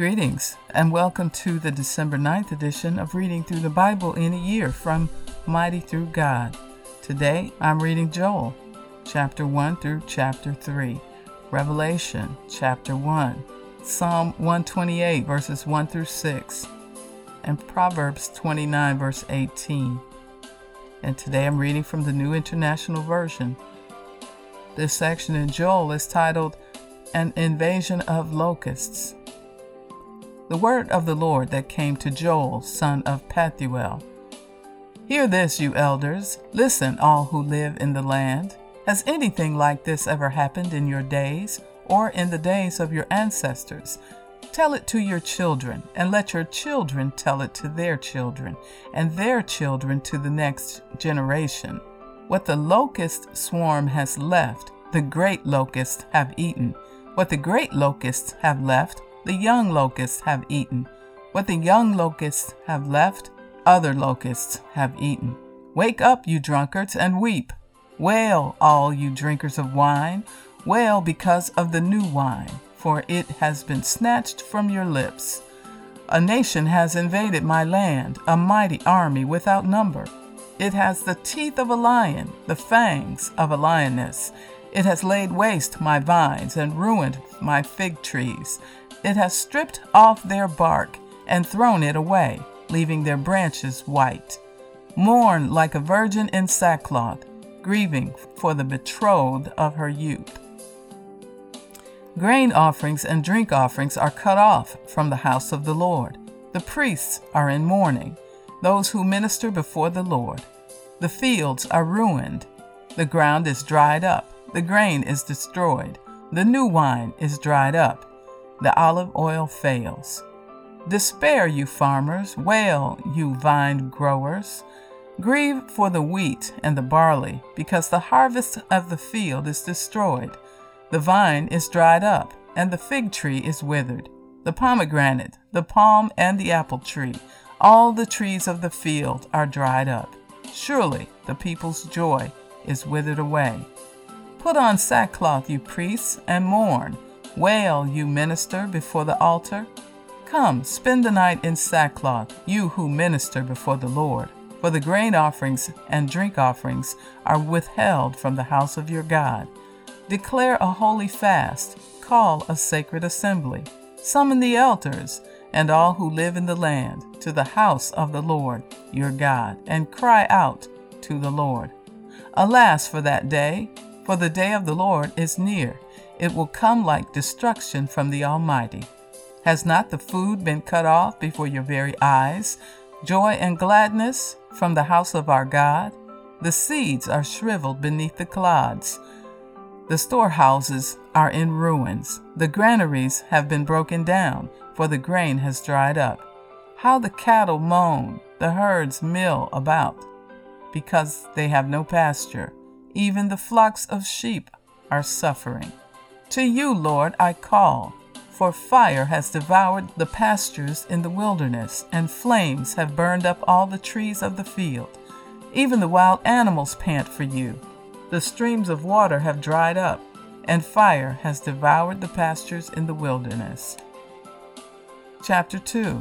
Greetings, and welcome to the December 9th edition of Reading Through the Bible in a Year from Mighty Through God. Today, I'm reading Joel, chapter 1 through chapter 3, Revelation, chapter 1, Psalm 128, verses 1 through 6, and Proverbs 29, verse 18. And today I'm reading from the New International Version. This section in Joel is titled, An Invasion of Locusts. The word of the Lord that came to Joel, son of Pethuel. Hear this, you elders. Listen, all who live in the land. Has anything like this ever happened in your days or in the days of your ancestors? Tell it to your children, and let your children tell it to their children, and their children to the next generation. What the locust swarm has left, the great locusts have eaten. What the great locusts have left, the young locusts have eaten. What the young locusts have left, other locusts have eaten. Wake up, you drunkards, and weep. Wail, all you drinkers of wine. Wail because of the new wine, for it has been snatched from your lips. A nation has invaded my land, a mighty army without number. It has the teeth of a lion, the fangs of a lioness. It has laid waste my vines and ruined my fig trees. It has stripped off their bark and thrown it away, leaving their branches white. Mourn like a virgin in sackcloth, grieving for the betrothed of her youth. Grain offerings and drink offerings are cut off from the house of the Lord. The priests are in mourning, those who minister before the Lord. The fields are ruined. The ground is dried up. The grain is destroyed. The new wine is dried up. The olive oil fails. Despair, you farmers. Wail, you vine growers. Grieve for the wheat and the barley, because the harvest of the field is destroyed. The vine is dried up, and the fig tree is withered. The pomegranate, the palm, and the apple tree, all the trees of the field are dried up. Surely the people's joy is withered away. Put on sackcloth, you priests, and mourn. Wail, you minister before the altar. Come, spend the night in sackcloth, you who minister before the Lord. For the grain offerings and drink offerings are withheld from the house of your God. Declare a holy fast. Call a sacred assembly. Summon the elders and all who live in the land to the house of the Lord your God, and cry out to the Lord. Alas for that day, for the day of the Lord is near. It will come like destruction from the Almighty. Has not the food been cut off before your very eyes? Joy and gladness from the house of our God. The seeds are shriveled beneath the clods. The storehouses are in ruins. The granaries have been broken down, for the grain has dried up. How the cattle moan, the herds mill about, because they have no pasture. Even the flocks of sheep are suffering. To you, Lord, I call, for fire has devoured the pastures in the wilderness, and flames have burned up all the trees of the field. Even the wild animals pant for you. The streams of water have dried up, and fire has devoured the pastures in the wilderness. Chapter 2.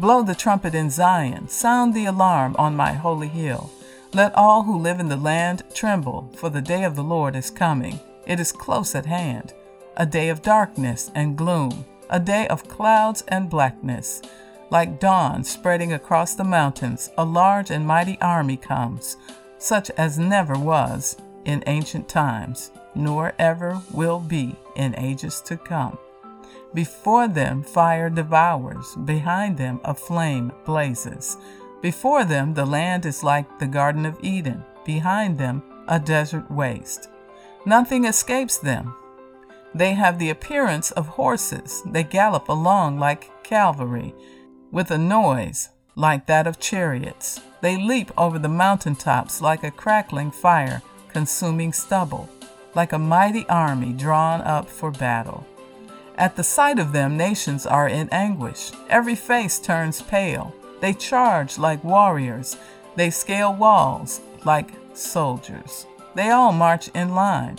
Blow the trumpet in Zion, sound the alarm on my holy hill. Let all who live in the land tremble, for the day of the Lord is coming. It is close at hand, a day of darkness and gloom, a day of clouds and blackness. Like dawn spreading across the mountains, a large and mighty army comes, such as never was in ancient times, nor ever will be in ages to come. Before them fire devours, behind them a flame blazes. Before them the land is like the Garden of Eden, behind them a desert waste. Nothing escapes them. They have the appearance of horses. They gallop along like cavalry, with a noise like that of chariots. They leap over the mountaintops like a crackling fire, consuming stubble, like a mighty army drawn up for battle. At the sight of them, nations are in anguish. Every face turns pale. They charge like warriors. They scale walls like soldiers. They all march in line,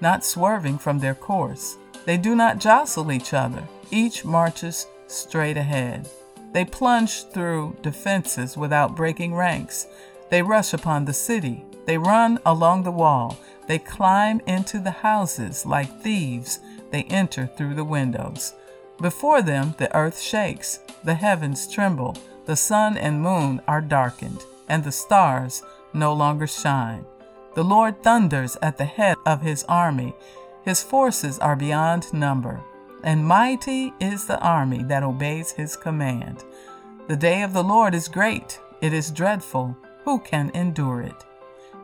not swerving from their course. They do not jostle each other. Each marches straight ahead. They plunge through defenses without breaking ranks. They rush upon the city. They run along the wall. They climb into the houses like thieves. They enter through the windows. Before them the earth shakes, the heavens tremble, the sun and moon are darkened, and the stars no longer shine. The Lord thunders at the head of his army. His forces are beyond number, and mighty is the army that obeys his command. The day of the Lord is great, it is dreadful. Who can endure it?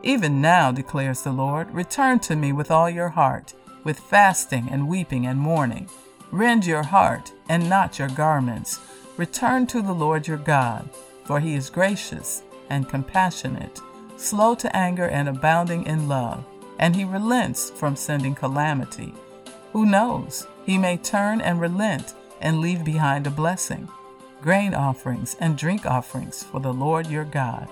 Even now, declares the Lord, return to me with all your heart, with fasting and weeping and mourning. Rend your heart and not your garments. Return to the Lord your God, for he is gracious and compassionate, slow to anger and abounding in love, and he relents from sending calamity. Who knows? He may turn and relent and leave behind a blessing, grain offerings and drink offerings for the Lord your God.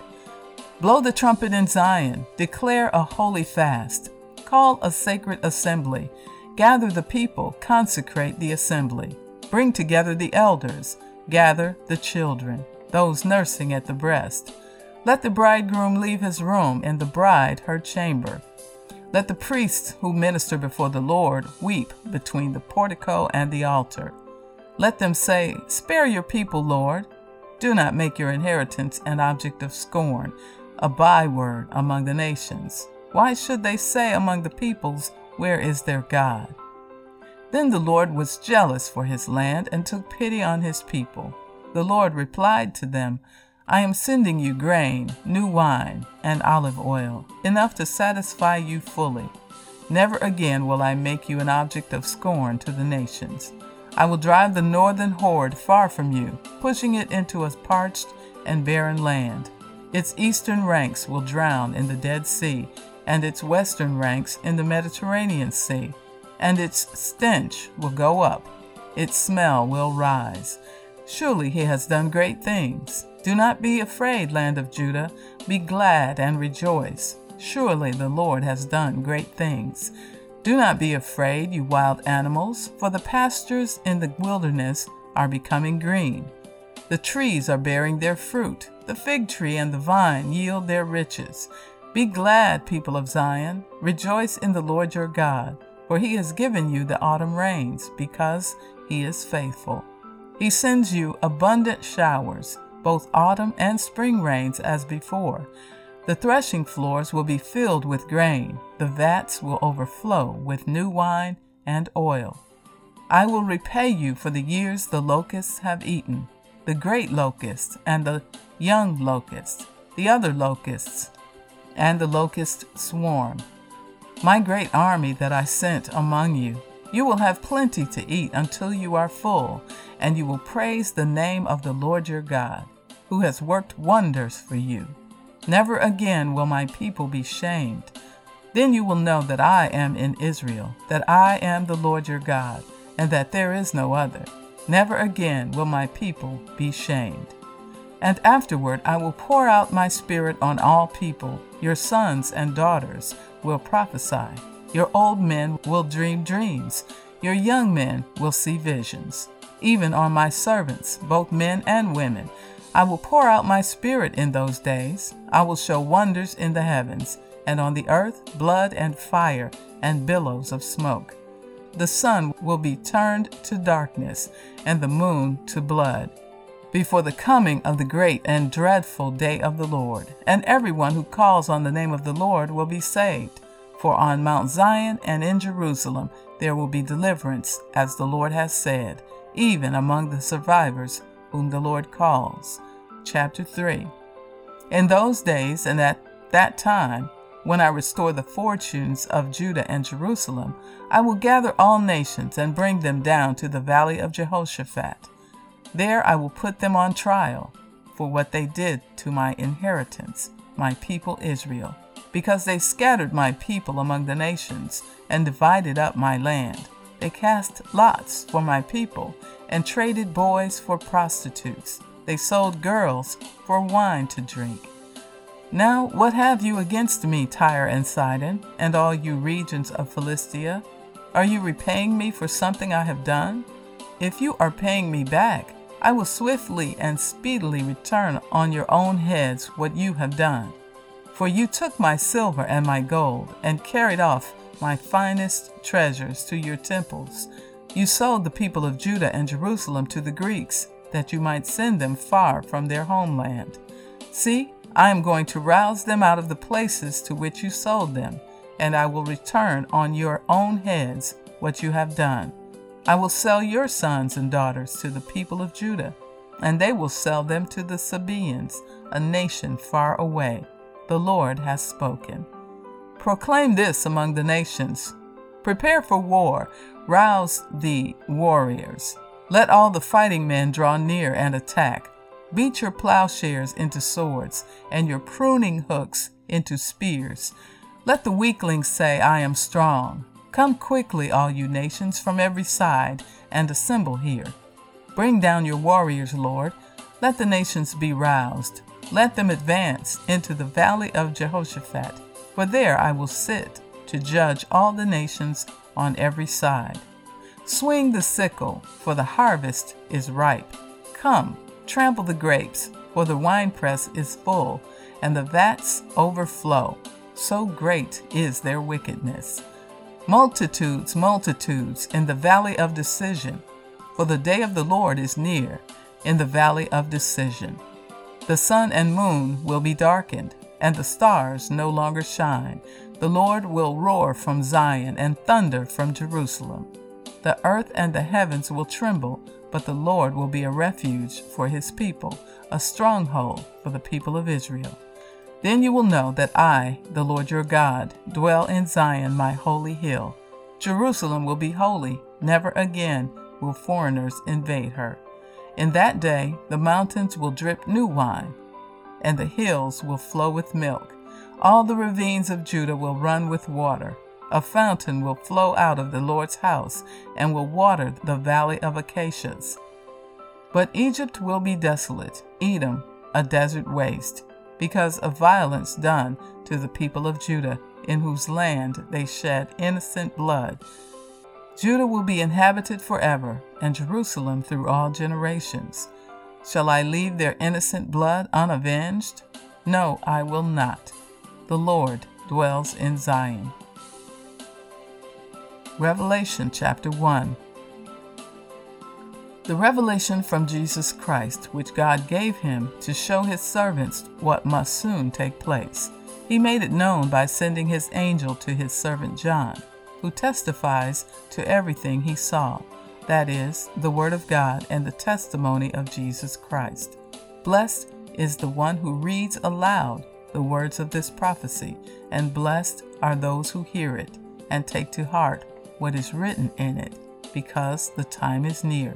Blow the trumpet in Zion, declare a holy fast, call a sacred assembly, gather the people, consecrate the assembly, bring together the elders, gather the children, those nursing at the breast. Let the bridegroom leave his room and the bride her chamber. Let the priests who minister before the Lord weep between the portico and the altar. Let them say, spare your people, Lord. Do not make your inheritance an object of scorn, a byword among the nations. Why should they say among the peoples, where is their God? Then the Lord was jealous for his land and took pity on his people. The Lord replied to them, I am sending you grain, new wine, and olive oil, enough to satisfy you fully. Never again will I make you an object of scorn to the nations. I will drive the northern horde far from you, pushing it into a parched and barren land. Its eastern ranks will drown in the Dead Sea, and its western ranks in the Mediterranean Sea, and its stench will go up, its smell will rise. Surely he has done great things. Do not be afraid, land of Judah. Be glad and rejoice. Surely the Lord has done great things. Do not be afraid, you wild animals, for the pastures in the wilderness are becoming green. The trees are bearing their fruit. The fig tree and the vine yield their riches. Be glad, people of Zion. Rejoice in the Lord your God, for he has given you the autumn rains, because he is faithful. He sends you abundant showers, both autumn and spring rains as before. The threshing floors will be filled with grain. The vats will overflow with new wine and oil. I will repay you for the years the locusts have eaten, the great locust and the young locust, the other locusts and the locust swarm, my great army that I sent among you. You will have plenty to eat until you are full, and you will praise the name of the Lord your God, who has worked wonders for you. Never again will my people be shamed. Then you will know that I am in Israel, that I am the Lord your God, and that there is no other. Never again will my people be shamed. And afterward I will pour out my spirit on all people. Your sons and daughters will prophesy. Your old men will dream dreams. Your young men will see visions. Even on my servants, both men and women, I will pour out my spirit in those days. I will show wonders in the heavens, and on the earth, blood and fire and billows of smoke. The sun will be turned to darkness, and the moon to blood, before the coming of the great and dreadful day of the Lord. And everyone who calls on the name of the Lord will be saved. For on Mount Zion and in Jerusalem there will be deliverance, as the Lord has said, even among the survivors whom the Lord calls. Chapter 3. In those days and at that time, when I restore the fortunes of Judah and Jerusalem, I will gather all nations and bring them down to the valley of Jehoshaphat. There I will put them on trial for what they did to my inheritance, my people Israel, because they scattered my people among the nations and divided up my land. They cast lots for my people and traded boys for prostitutes. They sold girls for wine to drink. Now what have you against me, Tyre and Sidon, and all you regions of Philistia? Are you repaying me for something I have done? If you are paying me back, I will swiftly and speedily return on your own heads what you have done. For you took my silver and my gold, and carried off my finest treasures to your temples. You sold the people of Judah and Jerusalem to the Greeks, that you might send them far from their homeland. See, I am going to rouse them out of the places to which you sold them, and I will return on your own heads what you have done. I will sell your sons and daughters to the people of Judah, and they will sell them to the Sabaeans, a nation far away. The Lord has spoken. Proclaim this among the nations. Prepare for war. Rouse the warriors. Let all the fighting men draw near and attack. Beat your plowshares into swords, and your pruning hooks into spears. Let the weaklings say, I am strong. Come quickly, all you nations, from every side, and assemble here. Bring down your warriors, Lord. Let the nations be roused. Let them advance into the valley of Jehoshaphat, for there I will sit to judge all the nations on every side. Swing the sickle, for the harvest is ripe. Come, trample the grapes, for the winepress is full, and the vats overflow. So great is their wickedness. Multitudes, multitudes, in the valley of decision, for the day of the Lord is near, in the valley of decision. The sun and moon will be darkened, and the stars no longer shine. The Lord will roar from Zion and thunder from Jerusalem. The earth and the heavens will tremble, but the Lord will be a refuge for his people, a stronghold for the people of Israel. Then you will know that I, the Lord your God, dwell in Zion, my holy hill. Jerusalem will be holy. Never again will foreigners invade her. In that day, the mountains will drip new wine, and the hills will flow with milk. All the ravines of Judah will run with water. A fountain will flow out of the Lord's house and will water the valley of Acacias. But Egypt will be desolate, Edom a desert waste, because of violence done to the people of Judah, in whose land they shed innocent blood. Judah will be inhabited forever, and Jerusalem through all generations. Shall I leave their innocent blood unavenged? No, I will not. The Lord dwells in Zion. Revelation chapter 1. The revelation from Jesus Christ, which God gave him to show his servants what must soon take place. He made it known by sending his angel to his servant John, who testifies to everything he saw, that is, the word of God and the testimony of Jesus Christ. Blessed is the one who reads aloud the words of this prophecy, and blessed are those who hear it and take to heart what is written in it, because the time is near.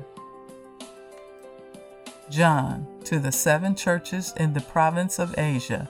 John, to the seven churches in the province of Asia,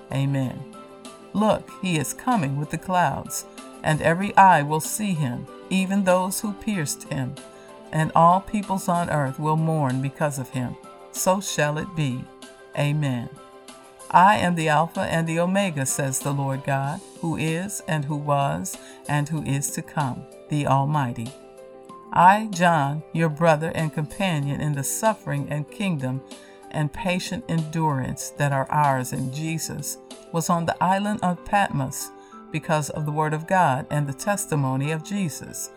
Amen. Look, he is coming with the clouds, and every eye will see him, even those who pierced him, and all peoples on earth will mourn because of him. So shall it be. Amen. I am the Alpha and the Omega, says the Lord God, who is, and who was, and who is to come, the Almighty. I, John, your brother and companion in the suffering and kingdom and patient endurance that are ours in Jesus, was on the island of Patmos because of the word of God and the testimony of Jesus.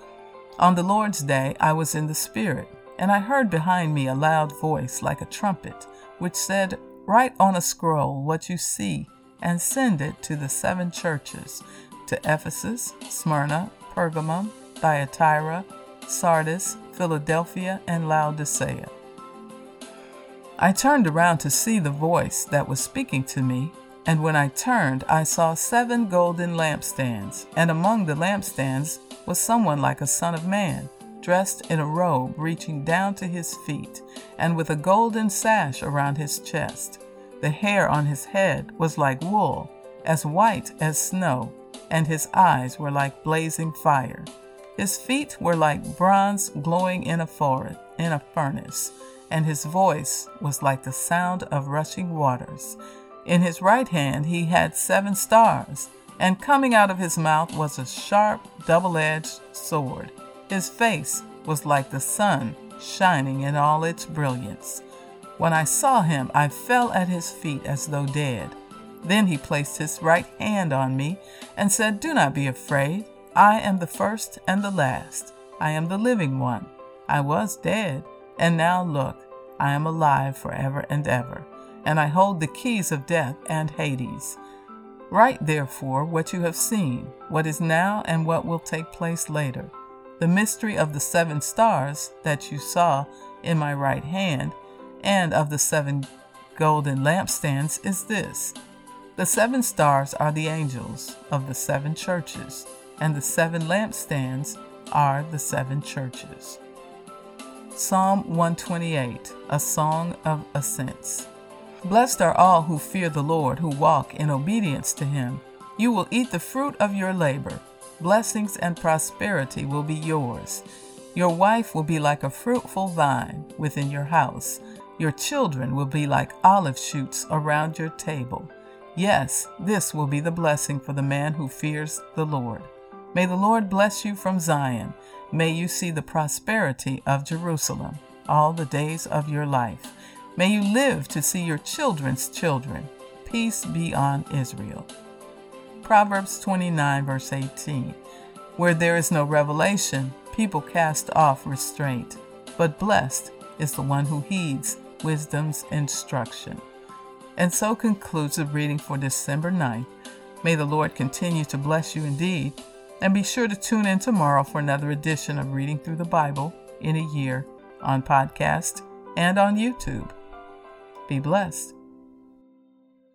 On the Lord's day I was in the Spirit, and I heard behind me a loud voice like a trumpet, which said, Write on a scroll what you see, and send it to the seven churches, to Ephesus, Smyrna, Pergamum, Thyatira, Sardis, Philadelphia, and Laodicea. I turned around to see the voice that was speaking to me, and when I turned, I saw seven golden lampstands, and among the lampstands was someone like a son of man, dressed in a robe reaching down to his feet, and with a golden sash around his chest. The hair on his head was like wool, as white as snow, and his eyes were like blazing fire. His feet were like bronze glowing in a furnace, and his voice was like the sound of rushing waters. In his right hand he had 7 stars, and coming out of his mouth was a sharp, double-edged sword. His face was like the sun, shining in all its brilliance. When I saw him, I fell at his feet as though dead. Then he placed his right hand on me and said, "Do not be afraid. I am the first and the last. I am the living one. I was dead, and now look, I am alive forever and ever, and I hold the keys of death and Hades. Write therefore what you have seen, what is now and what will take place later. The mystery of the 7 stars that you saw in my right hand and of the 7 golden lampstands is this. The 7 stars are the angels of the 7 churches, and the 7 lampstands are the 7 churches." Psalm 128, a song of ascents. Blessed are all who fear the Lord, who walk in obedience to him. You will eat the fruit of your labor. Blessings and prosperity will be yours. Your wife will be like a fruitful vine within your house. Your children will be like olive shoots around your table. Yes, this will be the blessing for the man who fears the Lord. May the Lord bless you from Zion. May you see the prosperity of Jerusalem all the days of your life. May you live to see your children's children. Peace be on Israel. Proverbs 29, verse 18. Where there is no revelation, people cast off restraint, but blessed is the one who heeds wisdom's instruction. And so concludes the reading for December 9th. May the Lord continue to bless you indeed, and be sure to tune in tomorrow for another edition of Reading Through the Bible in a Year on podcast and on YouTube. Be blessed.